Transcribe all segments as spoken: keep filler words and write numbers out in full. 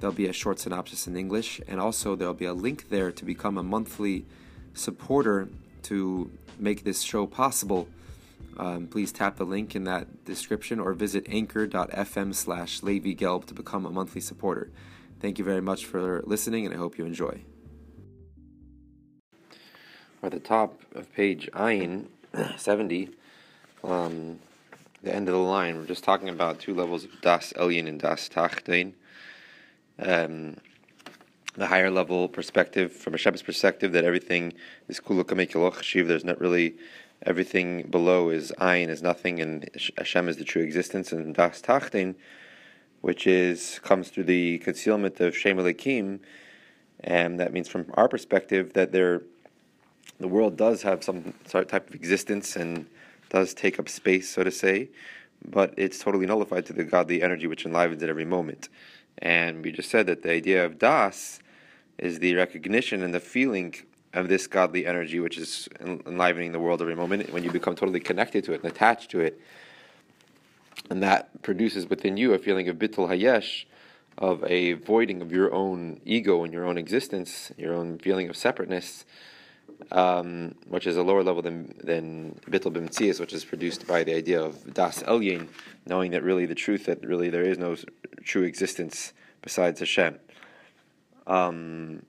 there'll be a short synopsis in English, and also there'll be a link there to become a monthly supporter to make this show possible. Um, please tap the link in that description or visit anchor.fm slash Levi Gelb to become a monthly supporter. Thank you very much for listening, and I hope you enjoy. At the top of page Ayin, seventy, um, the end of the line, we're just talking about two levels of Das Elyon and Das Tachtein. Um, the higher level perspective, from a Shabbos perspective, that everything is kula kamei kiloch shiv, there's not really, everything below is ayin, is nothing, and Hashem is the true existence, and Das Tachtein, which is, comes through the concealment of Shem Elokim, and that means from our perspective that there the world does have some type of existence and does take up space, so to say, but it's totally nullified to the godly energy which enlivens it every moment. And we just said that the idea of da'as is the recognition and the feeling of this godly energy which is enlivening the world every moment when you become totally connected to it and attached to it. And that produces within you a feeling of bitul hayesh, of a voiding of your own ego and your own existence, your own feeling of separateness, Um, which is a lower level than than bitul bimetzius, which is produced by the idea of Das Elyon, knowing that really the truth, that really there is no true existence besides Hashem. Um,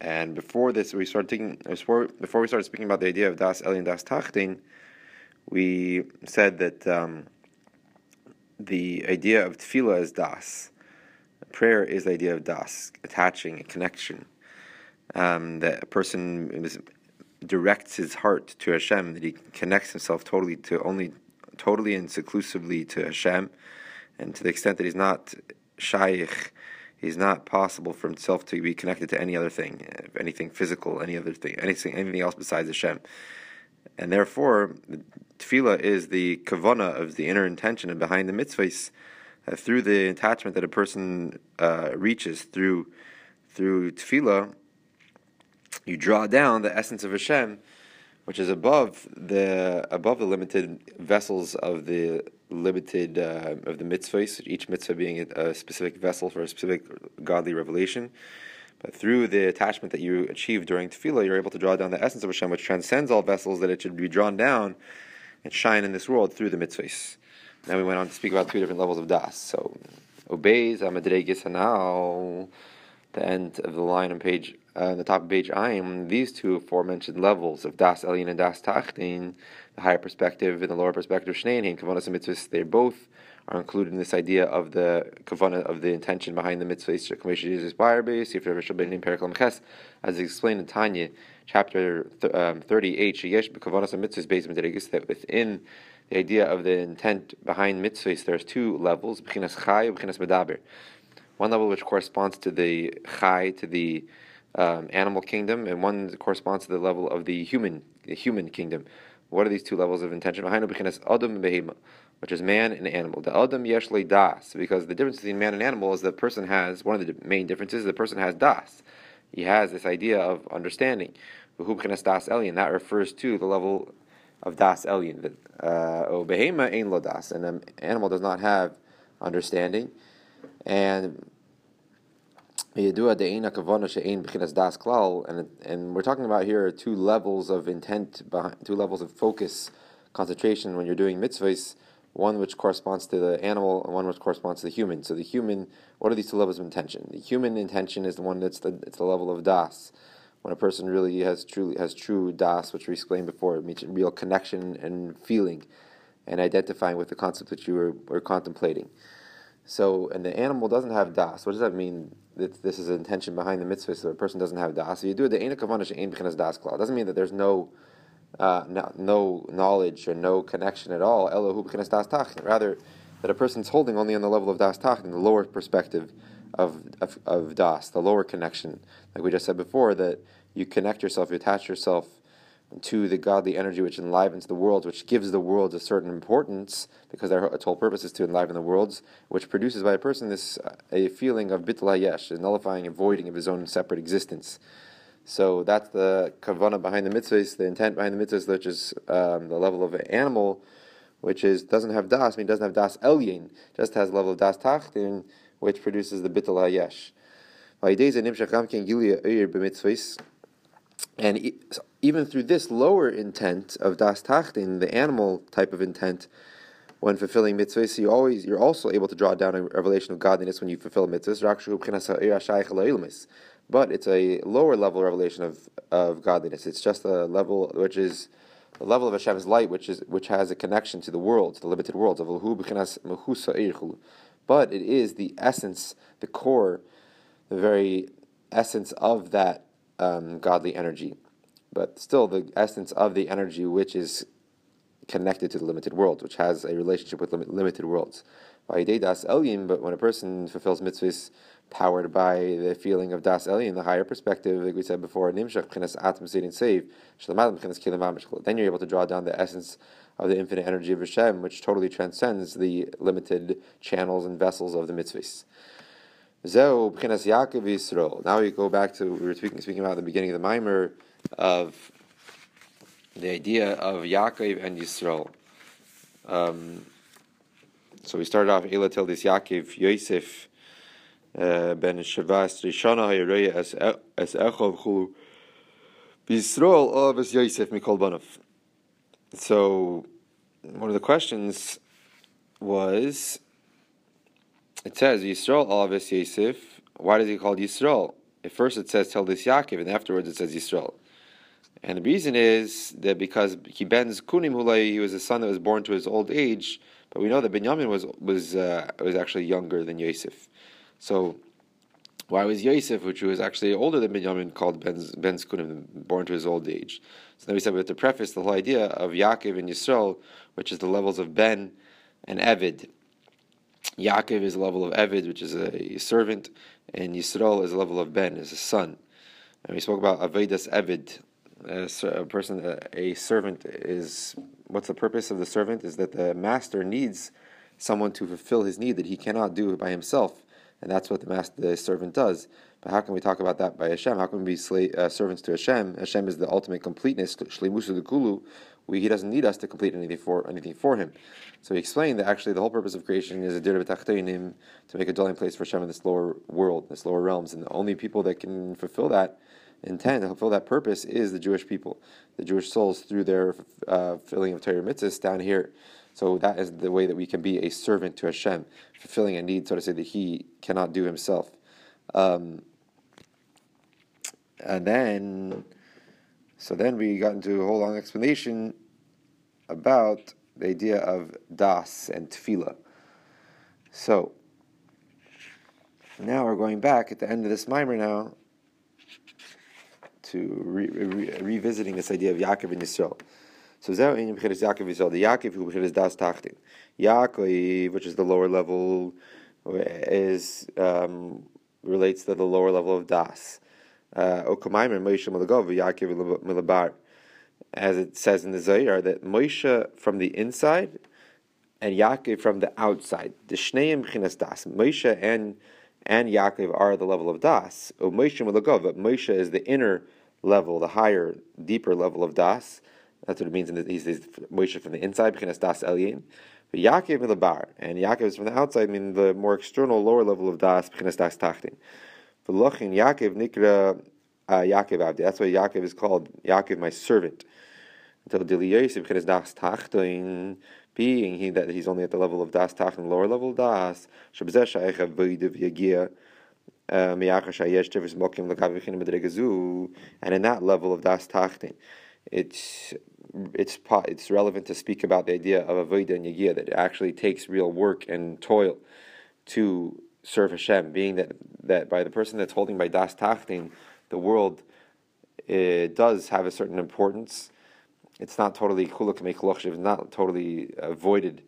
and before this, we started thinking, before, before we started speaking about the idea of Das Elyon, Das Tachtein, we said that um, the idea of tefila is das. Prayer is the idea of das, attaching and connection. Um, that a person is, directs his heart to Hashem, that he connects himself totally to only, totally and seclusively to Hashem, and to the extent that he's not shaykh, he's not possible for himself to be connected to any other thing, anything physical, any other thing, anything, anything else besides Hashem. And therefore, tefillah is the kavanah of the inner intention and behind the mitzvahs, uh, through the attachment that a person uh, reaches through through tefillah. You draw down the essence of Hashem, which is above the above the limited vessels of the limited uh, of the mitzvahs. Each mitzvah being a specific vessel for a specific godly revelation. But through the attachment that you achieve during tefillah, you're able to draw down the essence of Hashem, which transcends all vessels, that it should be drawn down and shine in this world through the mitzvahs. Now we went on to speak about three different levels of das. So obeys amadregis hanal, the end of the line on page. Uh, on the top of page Ayin, these two aforementioned levels of Das Elyon and Das Tachtein, the higher perspective and the lower perspective, Shneinheim, Kavanas and Mitzvahs, they both are included in this idea of the Kavanah of the intention behind the Mitzvahs, as explained in Tanya, chapter th- um, thirty-eight, that within the idea of the intent behind Mitzvahs, there's two levels, B'chinas Chai and B'chinas Medaber. One level which corresponds to the Chai, to the Um, animal kingdom, and one corresponds to the level of the human the human kingdom. What are these two levels of intention? Which is man and animal. The adam yeshle das, because the difference between man and animal is the person has, one of the main differences is the person has das. He has this idea of understanding. That refers to the level of Das Elyon. That o behema ein lo das, and an animal does not have understanding, and And, and we're talking about here two levels of intent, two levels of focus, concentration when you're doing mitzvahs, one which corresponds to the animal and one which corresponds to the human. So the human, what are these two levels of intention? The human intention is the one that's the, it's the level of das, when a person really has truly has true das, which we explained before, it means real connection and feeling and identifying with the concept that you were, were contemplating. So, and the animal doesn't have das. What does that mean? That this is an intention behind the mitzvah, so a person doesn't have das. So you do it. It doesn't mean that there's no, uh, no, no knowledge or no connection at all. Rather, that a person's holding only on the level of das tachtein, the lower perspective of, of, of da'as, the lower connection. Like we just said before, that you connect yourself, you attach yourself to the godly energy which enlivens the world, which gives the world a certain importance, because their whole purpose is to enliven the worlds, which produces by a person this uh, a feeling of bitul hayesh, a nullifying and voiding of his own separate existence. So that's the kavanah behind the mitzvahs, the intent behind the mitzvahs, which is um, the level of an animal, which is doesn't have das, I mean doesn't have Das Elyon, just has the level of Das Tachtein, which produces the bitul hayesh. And e- even through this lower intent of Das Tachtein, the animal type of intent, when fulfilling mitzvahs, you always, you're also able to draw down a revelation of godliness when you fulfill mitzvahs. But it's a lower level revelation of, of godliness. It's just a level which is the level of Hashem's light, which is which has a connection to the world, to the limited world. But it is the essence, the core, the very essence of that um, godly energy. But still, the essence of the energy which is connected to the limited world, which has a relationship with lim- limited worlds. But when a person fulfills mitzvahs powered by the feeling of Das Elyon, the higher perspective, like we said before, then you're able to draw down the essence of the infinite energy of Hashem, which totally transcends the limited channels and vessels of the mitzvahs. Now we go back to, we were speaking, speaking about at the beginning of the Maimer, of the idea of Yaakov and Yisrael. Um, so we started off, Ela Tel Dis Yaakov, Yosef, Ben Shavas, Rishana Hayreya, Es Echov, Chulu, Yisrael, Olav, Es Yosef, Mikol Banov. So one of the questions was, it says, Yisrael, Olav, Es Yosef, why does he call Yisrael? At first it says Tel Dis Yaakov, and afterwards it says Yisrael. And the reason is that because he Ben Zekunim Hulai, he was a son that was born to his old age, but we know that Binyamin was was uh, was actually younger than Yosef. So why was Yosef, which was actually older than Binyamin, called Ben Ben Zekunim, born to his old age? So then we said we have to preface the whole idea of Yaakov and Yisrael, which is the levels of Ben and Eved. Yaakov is the level of Eved, which is a servant, and Yisrael is the level of Ben, is a son. And we spoke about Avedas Eved. A person, a servant is, what's the purpose of the servant? Is that the master needs someone to fulfill his need that he cannot do by himself. And that's what the master, the servant does. But how can we talk about that by Hashem? How can we be slave, uh, servants to Hashem? Hashem is the ultimate completeness. Shleimusu dekulu. We, he doesn't need us to complete anything for anything for him. So he explained that actually the whole purpose of creation is a dira b'tachtonim, to make a dwelling place for Hashem in this lower world, this lower realms. And the only people that can fulfill that intent to fulfill that purpose is the Jewish people, the Jewish souls, through their uh, filling of Torah mitzvahs down here. So that is the way that we can be a servant to Hashem, fulfilling a need, so to say, that he cannot do himself. Um, and then, so then we got into a whole long explanation about the idea of das and tefila. So now we're going back at the end of this mimer now, to re- re- revisiting this idea of Yaakov and Yisrael. So Zeh in B'chinas Yaakov Yisrael, the Yaakov who B'chinas Das Tachtin. Yaakov, which is the lower level, is um, relates to the lower level of Das. Okamaymer Moshe Malagov Yaakov Milabar, as it says in the Zohar, that Moshe from the inside and Yaakov from the outside. The Shneim B'chinas Das. Moshe and and Yaakov are the level of Das. O Moshe Malagov, but Moshe is the inner level, the higher, deeper level of Das. That's what it means. In the, he says Moshe from the inside, B'chinas Das Elyon. But Yaakov milabar, and Yaakov is from the outside, meaning the more external, lower level of Das, B'chinas Das Tachtin. V'lochin Yaakov nikra Yaakov Avdi. That's why Yaakov is called Yaakov, my servant. Until Dili Yosef B'chinas Das Tachtin, being he that he's only at the level of Das Tachtin, lower level of Das. Shabzeh Shaicha V'yidiv Yagia. And in that level of Das Tachtin, it's it's it's relevant to speak about the idea of Avoda and Yagia, that it actually takes real work and toil to serve Hashem, being that, that by the person that's holding by Das Tachtin, the world it does have a certain importance. It's not totally, it's not totally avoided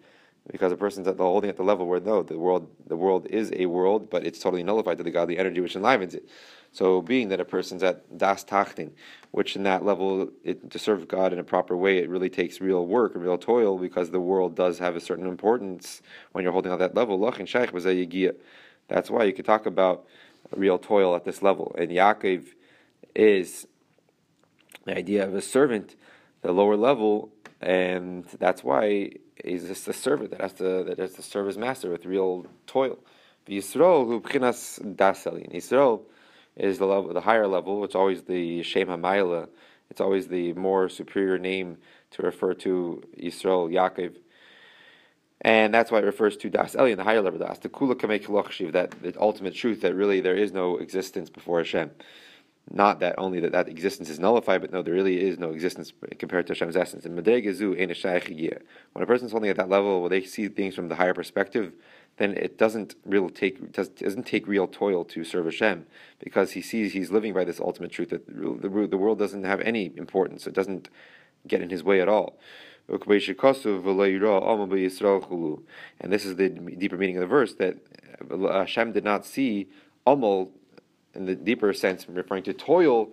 because a person's at the holding at the level where no, the world the world is a world, but it's totally nullified to the godly energy which enlivens it. So, being that a person's at Das Tachtein, which in that level, it, to serve God in a proper way, it really takes real work and real toil, because the world does have a certain importance when you're holding at that level. That's why you could talk about real toil at this level. And Yaakov is the idea of a servant, the lower level, and that's why he's just a servant that has to that has to serve his master with real toil. Yisrael, who b'chinas Das Elyon. Yisrael is the level, the higher level. It's always the Shem Hamayla. It's always the more superior name to refer to Yisrael, Yaakov. And that's why it refers to Das Elyon, the higher level Das, the Kula Kamei Kalachshiv, that the ultimate truth that really there is no existence before Hashem. Not that only that that existence is nullified, but no, there really is no existence compared to Hashem's essence. And when a person's holding at that level, where they see things from the higher perspective, then it doesn't really take doesn't take real toil to serve Hashem, because he sees he's living by this ultimate truth that the the world doesn't have any importance. It doesn't get in his way at all. And this is the deeper meaning of the verse, that Hashem did not see Amal, in the deeper sense, referring to toil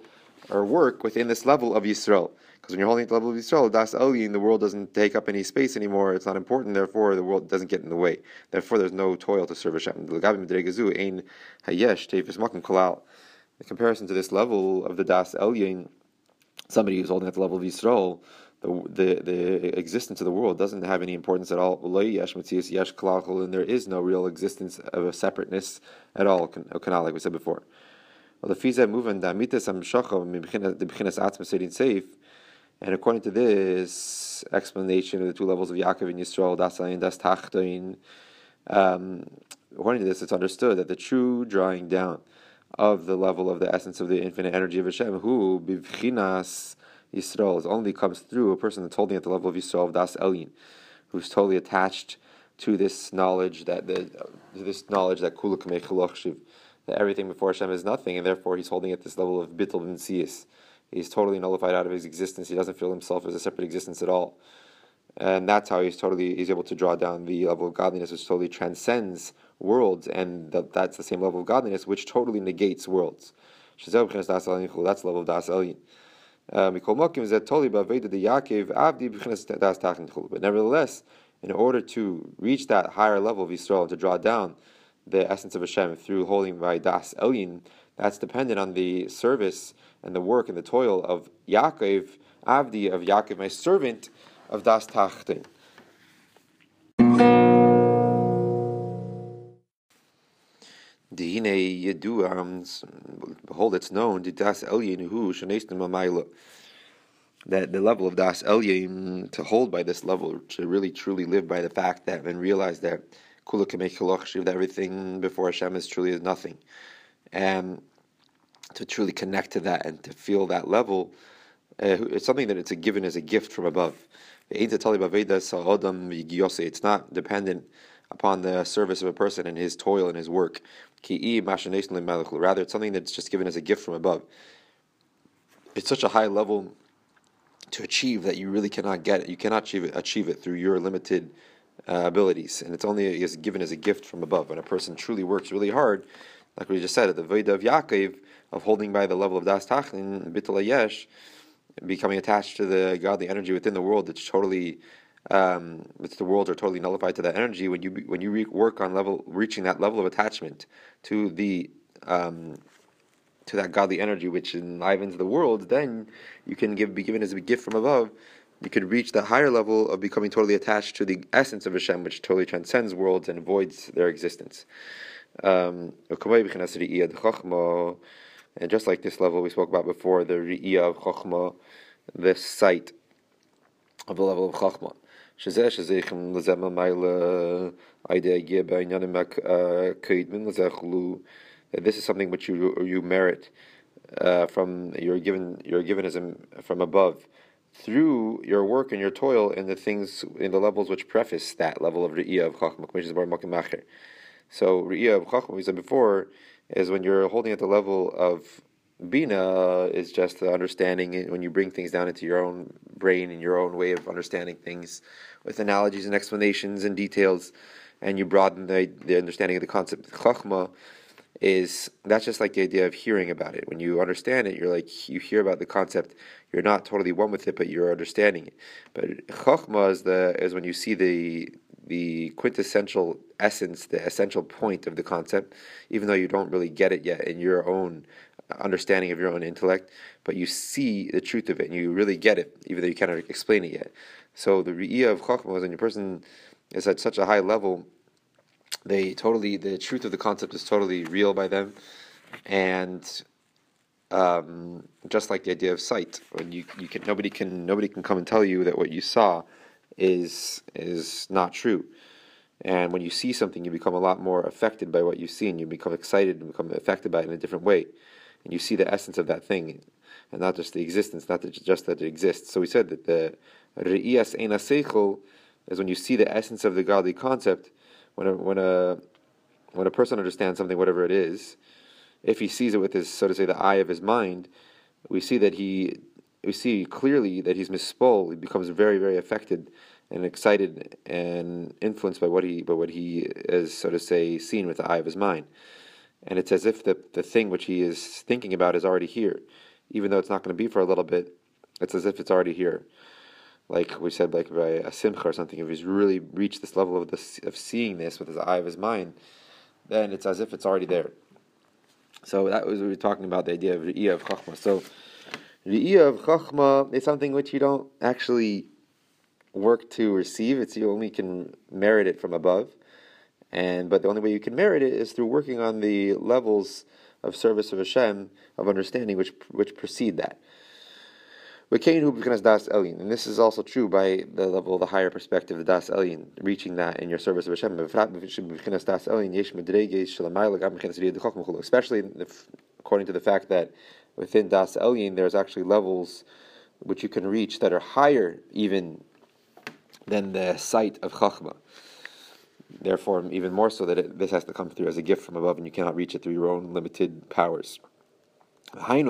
or work within this level of Yisrael. Because when you're holding at the level of Yisrael, Das Elyon, the world doesn't take up any space anymore. It's not important. Therefore, the world doesn't get in the way. Therefore, there's no toil to serve Hashem. In comparison to this level of the Das Elyon, somebody who's holding at the level of Yisrael, the the the existence of the world doesn't have any importance at all. And there is no real existence of a separateness at all, like we said before. And according to this explanation of the two levels of Yaakov and Yisrael, Das Elyon, Das Tachtein, um, according to this, it's understood that the true drawing down of the level of the essence of the infinite energy of Hashem, who b'chinas Yisrael, is only comes through a person that's holding at the level of Yisrael, of Das Elyon, who's totally attached to this knowledge that the to this knowledge that Kula Kamei Chalochshiv, that everything before Hashem is nothing, and therefore he's holding at this level of bitul bimetzius. He's totally nullified out of his existence. He doesn't feel himself as a separate existence at all, and that's how he's totally he's able to draw down the level of godliness, which totally transcends worlds, and that that's the same level of godliness which totally negates worlds. Shazel b'chinas Das Elyon, that's the level of Das Elyon. Um, but nevertheless, in order to reach that higher level of Yisrael, to draw down the essence of Hashem through holding by Das Elyon, that's dependent on the service and the work and the toil of Yaakov, Avdi, of Yaakov, my servant, of Das Tachtein. Behold, it's known that the level of Das Elyon, to hold by this level, to really truly live by the fact that and realize that that everything before Hashem is truly is nothing, and to truly connect to that and to feel that level, uh, it's something that it's a given as a gift from above. It's not dependent upon the service of a person and his toil and his work. Rather, it's something that's just given as a gift from above. It's such a high level to achieve that you really cannot get it. You cannot achieve it, achieve it through your limited uh, abilities. And it's only is given as a gift from above. When a person truly works really hard, like we just said, at the Avoda of Yaakov, of holding by the level of Das Tachtein, bitul hayesh, becoming attached to the godly energy within the world, that's totally... Um, which the worlds are totally nullified to that energy. When you when you re- work on level reaching that level of attachment to the um, to that godly energy which enlivens the world, then you can give be given as a gift from above. You could reach the higher level of becoming totally attached to the essence of Hashem, which totally transcends worlds and voids their existence. Um, and just like this level we spoke about before, the ri'iyah of chokhmah, the sight of the level of chokhmah. This is something which you you merit uh, from you're given you're given as a, from above through your work and your toil in the things in the levels which preface that level of Riyah of Chachma. So Riyah of Chachma, we said before, is when you're holding at the level of Bina is just the understanding it when you bring things down into your own brain and your own way of understanding things with analogies and explanations and details, and you broaden the, the understanding of the concept. Chachma is, that's just like the idea of hearing about it. When you understand it, you're like, you hear about the concept, you're not totally one with it, but you're understanding it. But Chachma is the is when you see the the quintessential essence, the essential point of the concept, even though you don't really get it yet in your own understanding of your own intellect, but you see the truth of it and you really get it, even though you cannot explain it yet. So the Re'iyah of Chachma is when your person is at such a high level, they totally, the truth of the concept is totally real by them, and um, just like the idea of sight, when you you can nobody can nobody can come and tell you that what you saw is is not true. And when you see something, you become a lot more affected by what you see, and you become excited and become affected by it in a different way. And you see the essence of that thing, and not just the existence, not just that it exists. So we said that the re'iyas ein haseichel is when you see the essence of the godly concept. When a, when a when a person understands something, whatever it is, if he sees it with his, so to say, the eye of his mind, we see that he we see clearly that he's mispol. He becomes very, very affected and excited and influenced by what he by what he is, so to say, seen with the eye of his mind. And it's as if the, the thing which he is thinking about is already here. Even though it's not going to be for a little bit, it's as if it's already here. Like we said, like by a simcha or something, if he's really reached this level of the, of seeing this with his eye of his mind, then it's as if it's already there. So that was what we were talking about, the idea of Re'iyah of Chachma. So Re'iyah of Chachma is something which you don't actually work to receive. It's you only can merit it from above. And but the only way you can merit it is through working on the levels of service of Hashem, of understanding, which which precede that. And this is also true by the level, the higher perspective, the Das Elyon, reaching that in your service of Hashem. Especially if, according to the fact that within Das Elyon there's actually levels which you can reach that are higher even than the sight of Chachma. Therefore, even more so that it, this has to come through as a gift from above, and you cannot reach it through your own limited powers. And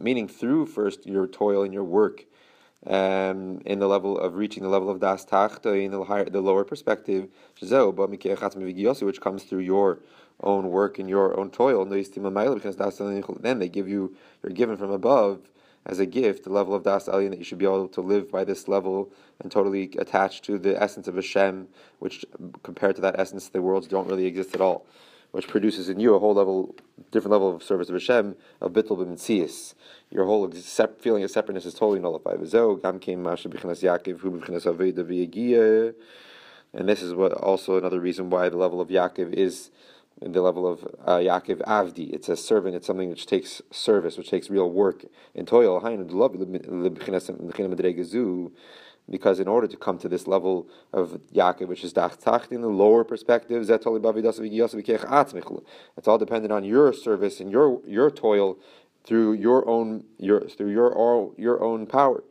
meaning through first your toil and your work, um, in the level of reaching the level of Das Tachtein, the higher, the lower perspective, which comes through your own work and your own toil. Then they give you, you're given from above as a gift, the level of Das Elyon, that you should be able to live by this level and totally attached to the essence of Hashem, which compared to that essence, the worlds don't really exist at all, which produces in you a whole level, different level of service of Hashem, of bitul bimetzius. Your whole except, feeling of separateness is totally nullified. And this is what also another reason why the level of Yaakov is in the level of uh, Yaakov Avdi. It's a servant. It's something which takes service, which takes real work and toil. Because in order to come to this level of Yaakov, which is Das Tachtein, the lower perspective, it's all dependent on your service and your your toil through your own your through your all your own power,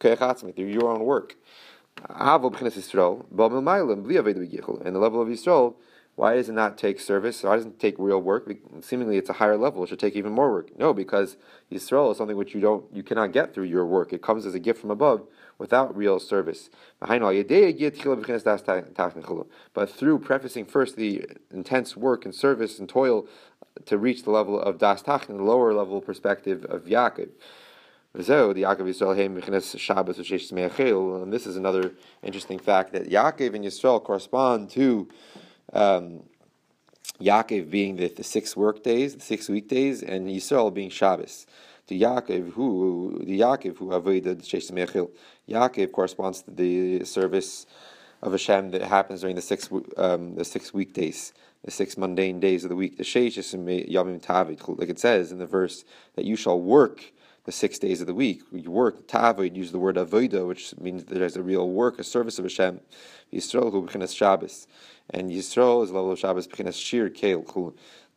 through your own work. And the level of Yisrael, why does it not take service? Why doesn't it take real work? Seemingly, it's a higher level. It should take even more work. No, because Yisrael is something which you don't, you cannot get through your work. It comes as a gift from above without real service. But through prefacing first the intense work and service and toil to reach the level of Das Tachtein, the lower level perspective of Yaakov. So the Yaakov Yisrael hey B'chinas Shabbos u'sheish Chmei Chil, and this is another interesting fact that Yaakov and Yisrael correspond to. Um, Yaakov being the, the six work days, the six weekdays, and Yisrael being Shabbos. The Yaakov who the Yaakov who Avoda Sheish Mechil, Yaakov corresponds to the service of Hashem that happens during the six um, the six weekdays, the six mundane days of the week. The Sheish Yamim Tavid, like it says in the verse that you shall work the six days of the week. You work, Tavid, use the word Avoda, which means that there's a real work, a service of Hashem. Yisrael who B'chinas Shabbos. And Yisrael is the level of Shabbos, B'chinas Shir Keil.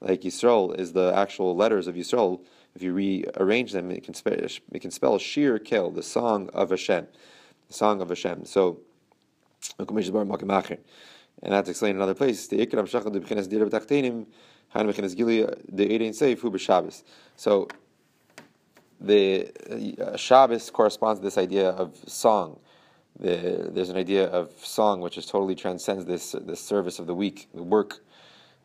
Like Yisrael is the actual letters of Yisrael. If you rearrange them, it can spell, it can spell Shir Keil, the song of Hashem. The song of Hashem. So, and that's explained in another place. The Ikram Shachad B'chinas dira b'tachtonim So the uh, Shabbos corresponds to this idea of song. The, there's an idea of song which is totally transcends this the service of the week, the work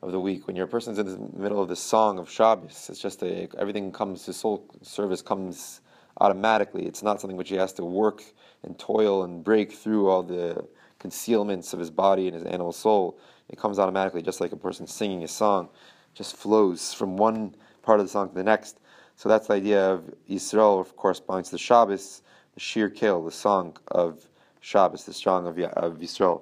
of the week. When your person's in the middle of the song of Shabbos, it's just a, everything comes, his soul service comes automatically. It's not something which he has to work and toil and break through all the concealments of his body and his animal soul. It comes automatically, just like a person singing a song, just flows from one part of the song to the next. So that's the idea of Yisrael corresponds to Shabbos, the Shir Keil, the song of Shabbos, the song of, of Yisrael.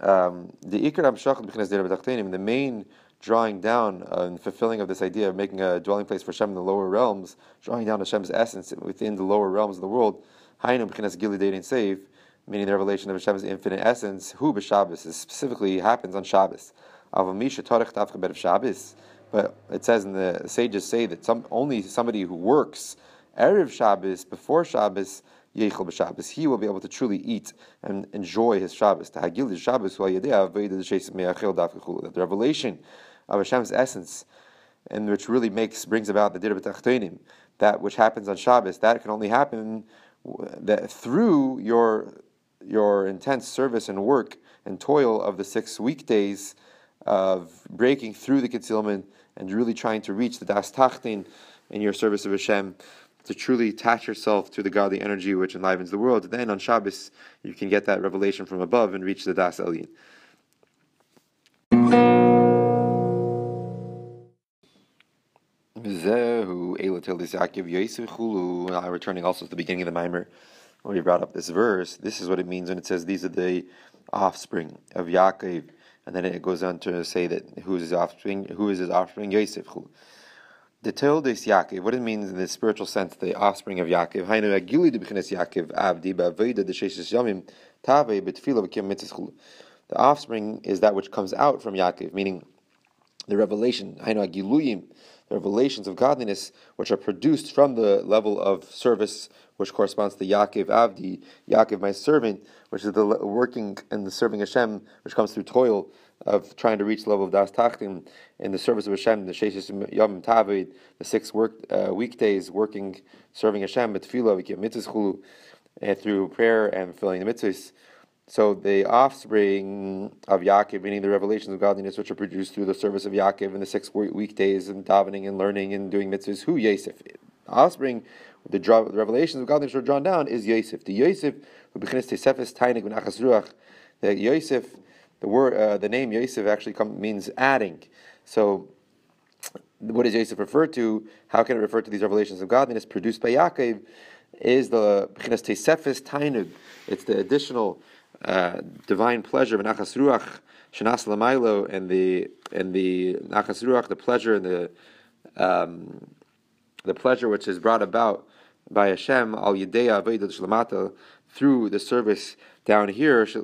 Um, the Ikar Hamshach B'chinas dira b'tachtonim, the main drawing down and fulfilling of this idea of making a dwelling place for Hashem in the lower realms, drawing down Hashem's essence within the lower realms of the world, Hainu B'chinas Gilui Dein Seiv, meaning the revelation of Hashem's infinite essence, Hu B'Shabbos, is specifically happens on Shabbos. But it says, in the sages say that some, only somebody who works Erev Shabbos, before Shabbos, Yechel B'Shabbos, he will be able to truly eat and enjoy his Shabbos. That the revelation of Hashem's essence, and which really makes brings about the dira b'tachtonim, that which happens on Shabbos, that can only happen that through your your intense service and work and toil of the six weekdays, of breaking through the concealment and really trying to reach the Das Tachtein in your service of Hashem, to truly attach yourself to the godly energy which enlivens the world. Then on Shabbos, you can get that revelation from above and reach the Das Elyon. Now returning also to the beginning of the Maimer, when we brought up this verse, this is what it means when it says, these are the offspring of Yaakov. And then it goes on to say that who is his offspring? Who is his offspring? Yosef. The Teildes Yaakov. What it means in the spiritual sense, the offspring of Yaakov. Hainu agili deb'chinas Yaakov abdi ba'avoda d'sheishes yamim tavei b'tefila v'kiyum mitzvahs. The offspring is that which comes out from Yaakov, meaning the revelation. Hainu agiluyim, the revelations of godliness which are produced from the level of service which corresponds to Yaakov Avdi, Yaakov my servant, which is the working and the serving Hashem, which comes through toil of trying to reach the level of Das Tachtim in the service of Hashem, the Sheishes Yom Tavid, the six work uh, weekdays working, serving Hashem, tefila, v'kiyum mitzvahs, and through prayer and fulfilling the mitzvahs. So the offspring of Yaakov, meaning the revelations of godliness which are produced through the service of Yaakov in the six weekdays and davening and learning and doing mitzvahs, who Yosef? The offspring, the, draw, the revelations of godliness which are drawn down is Yosef. The Yosef, the Yosef, the word, uh, the name Yosef actually come, means adding. So what does Yosef refer to? How can it refer to these revelations of godliness produced by Yaakov? Is the B'chinas Tesefes Tainug? It's the additional Uh, divine pleasure of nachas ruach shenas lamaylo, and the and the nachas ruach, the pleasure and the um, the pleasure which is brought about by Hashem al yedei avedas shlamata, through the service down here to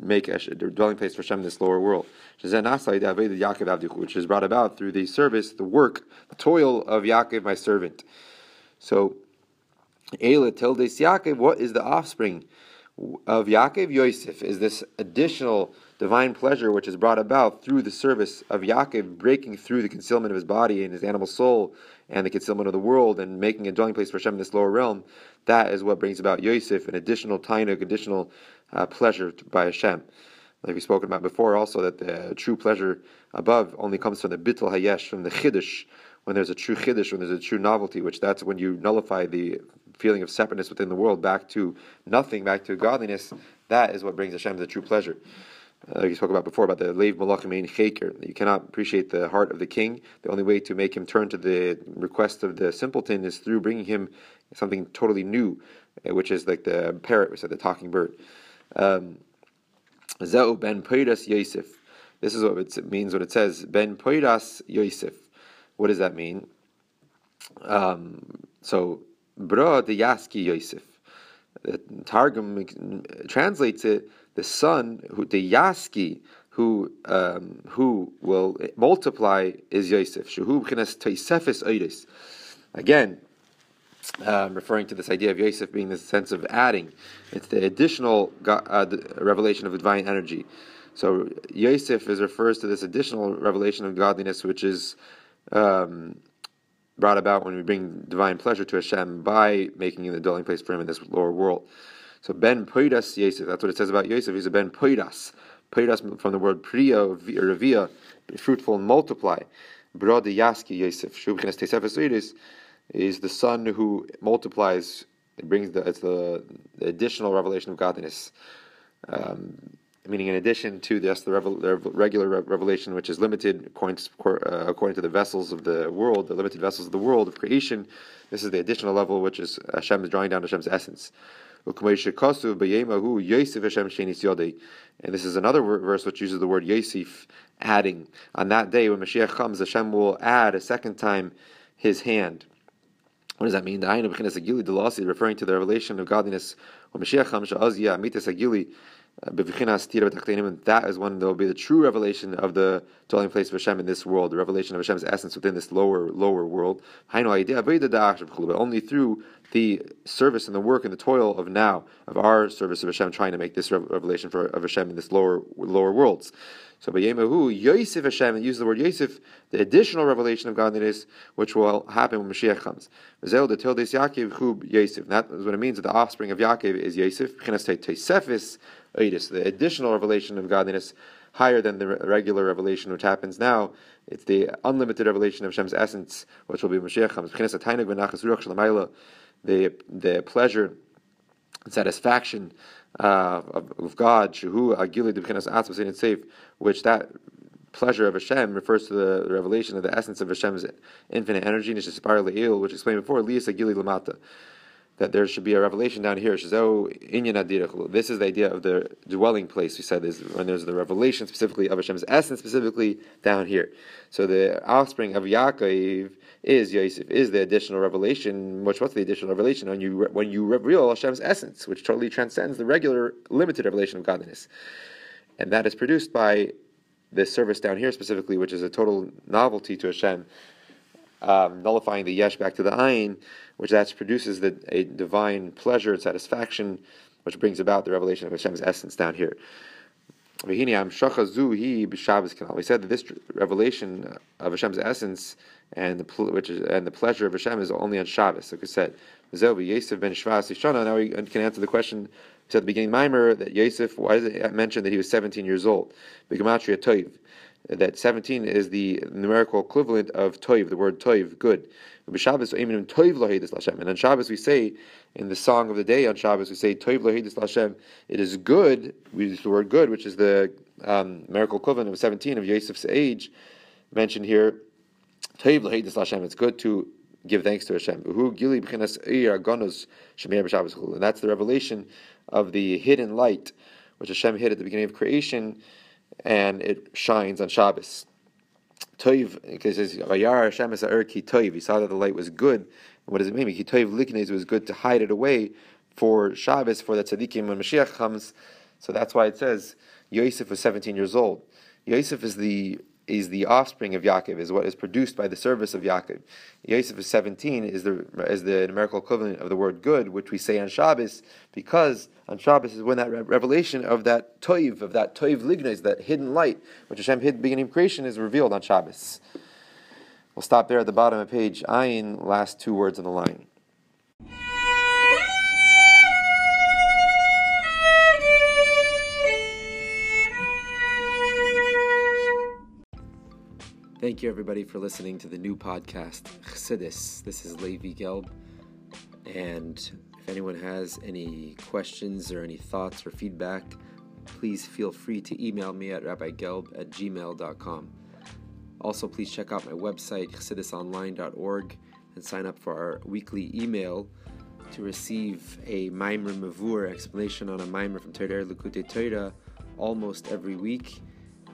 make a dwelling place for Hashem in this lower world, which is brought about through the service, the work, the toil of Yaakov my servant. So Eila Teildes Yaakov, what is the offspring of Yaakov? Yosef is this additional divine pleasure which is brought about through the service of Yaakov, breaking through the concealment of his body and his animal soul and the concealment of the world and making a dwelling place for Hashem in this lower realm. That is what brings about Yosef, an additional tainug, additional uh, pleasure by Hashem. Like we've spoken about before also, that the true pleasure above only comes from the bitul hayesh, from the chiddush, when there's a true chiddush, when there's a true novelty, which that's when you nullify the feeling of separateness within the world back to nothing, back to godliness. That is what brings Hashem the true pleasure. Uh, like we spoke about before, about the leiv malachim ein cheker. You cannot appreciate the heart of the king. The only way to make him turn to the request of the simpleton is through bringing him something totally new, which is like the parrot, which is the talking bird. Um, Zeu Ben Poydas Yosef. This is what it means when it says Ben Poydas Yosef. What does that mean? Um, so Bro de Yaski Yosef. The Targum translates it: the son who de Yaski, who um, who will multiply, is Yosef. Shehu b'chinas tosefes odes. Again, um, referring to this idea of Yosef being the sense of adding. It's the additional uh, revelation of divine energy. So Yosef is refers to this additional revelation of godliness, which is um, brought about when we bring divine pleasure to Hashem by making it a dwelling place for Him in this lower world. So Ben Poydas Yosef, that's what it says about Yosef. He's a Ben Poydas. Poydas from the word priya, revia, fruitful and multiply. Brode Yaski Yosef, Shubchinas Tesefes, is the son who multiplies. It brings the, it's the, the additional revelation of godliness, um, meaning in addition to this, the, revel, the regular re- revelation, which is limited according to, uh, according to the vessels of the world, the limited vessels of the world of creation. This is the additional level, which is Hashem is drawing down Hashem's essence. And this is another verse which uses the word Yosef, adding. On that day when Mashiach comes, Hashem will add a second time His hand. What does that mean? The Ayin of B'chinas Agili Delasi, referring to the revelation of godliness. When Mashiach comes, Sha'aziyah Amitas Agili B'chinas dira b'tachtonim, and that is when there will be the true revelation of the dwelling place of Hashem in this world, the revelation of Hashem's essence within this lower lower world. But only through the service and the work and the toil of now, of our service of Hashem, trying to make this revelation for, of Hashem in this lower lower worlds. So b'yemahu Yosef Hashem, and uses the word Yosef, the additional revelation of godliness, which will happen when Mashiach comes. That is what it means that the offspring of Yaakov is Yosef. The additional revelation of godliness, higher than the regular revelation which happens now. It's the unlimited revelation of Hashem's essence, which will be Mashiach comes. The the pleasure and satisfaction uh, of, of God, which that pleasure of Hashem refers to the revelation of the essence of Hashem's infinite energy, which explained before, that there should be a revelation down here. This is the idea of the dwelling place. We said is when there's the revelation specifically of Hashem's essence, specifically down here. So the offspring of Yaakov is Yosef, is the additional revelation. Which what's the additional revelation? When you when you reveal Hashem's essence, which totally transcends the regular limited revelation of godliness, and that is produced by this service down here specifically, which is a total novelty to Hashem. Um, nullifying the yesh back to the ayin, which that produces the, a divine pleasure and satisfaction, which brings about the revelation of Hashem's essence down here. We said that this revelation of Hashem's essence and the which is, and the pleasure of Hashem is only on Shabbos. Like we said, now we can answer the question. We said at the beginning, Maimer, that Yosef, why is it mentioned that he was seventeen years old? That seventeen is the numerical equivalent of toiv, the word toiv, good. And on Shabbos we say, in the song of the day on Shabbos, we say, toiv l'heidus l'Hashem, it is good, we use the word good, which is the um, numerical equivalent of seventeen, of Yosef's age, mentioned here, toiv l'heidus l'Hashem, it's good to give thanks to Hashem. And that's the revelation of the hidden light, which Hashem hid at the beginning of creation, and it shines on Shabbos. Toiv, because says, "Vayar Hashem es ha'or ki toiv." He saw that the light was good. And what does it mean? Ki toiv liknez, it was good to hide it away for Shabbos, for the tzaddikim when Mashiach comes. So that's why it says Yosef was seventeen years old. Yosef is the is the offspring of Yaakov, is what is produced by the service of Yaakov. Yosef is seventeen, is the is the numerical equivalent of the word good, which we say on Shabbos, because on Shabbos is when that re- revelation of that toiv, of that toiv lignes, that hidden light, which Hashem hid at the beginning of creation, is revealed on Shabbos. We'll stop there at the bottom of page Ayin, last two words on the line. Thank you, everybody, for listening to the new podcast, Chassidus. This is Levi Gelb. And if anyone has any questions or any thoughts or feedback, please feel free to email me at rabbigelb at gmail dot com. Also, please check out my website, chassidus online dot org, and sign up for our weekly email to receive a Maimer Mavur, explanation on a Maimer from Torah Likutei Torah, almost every week.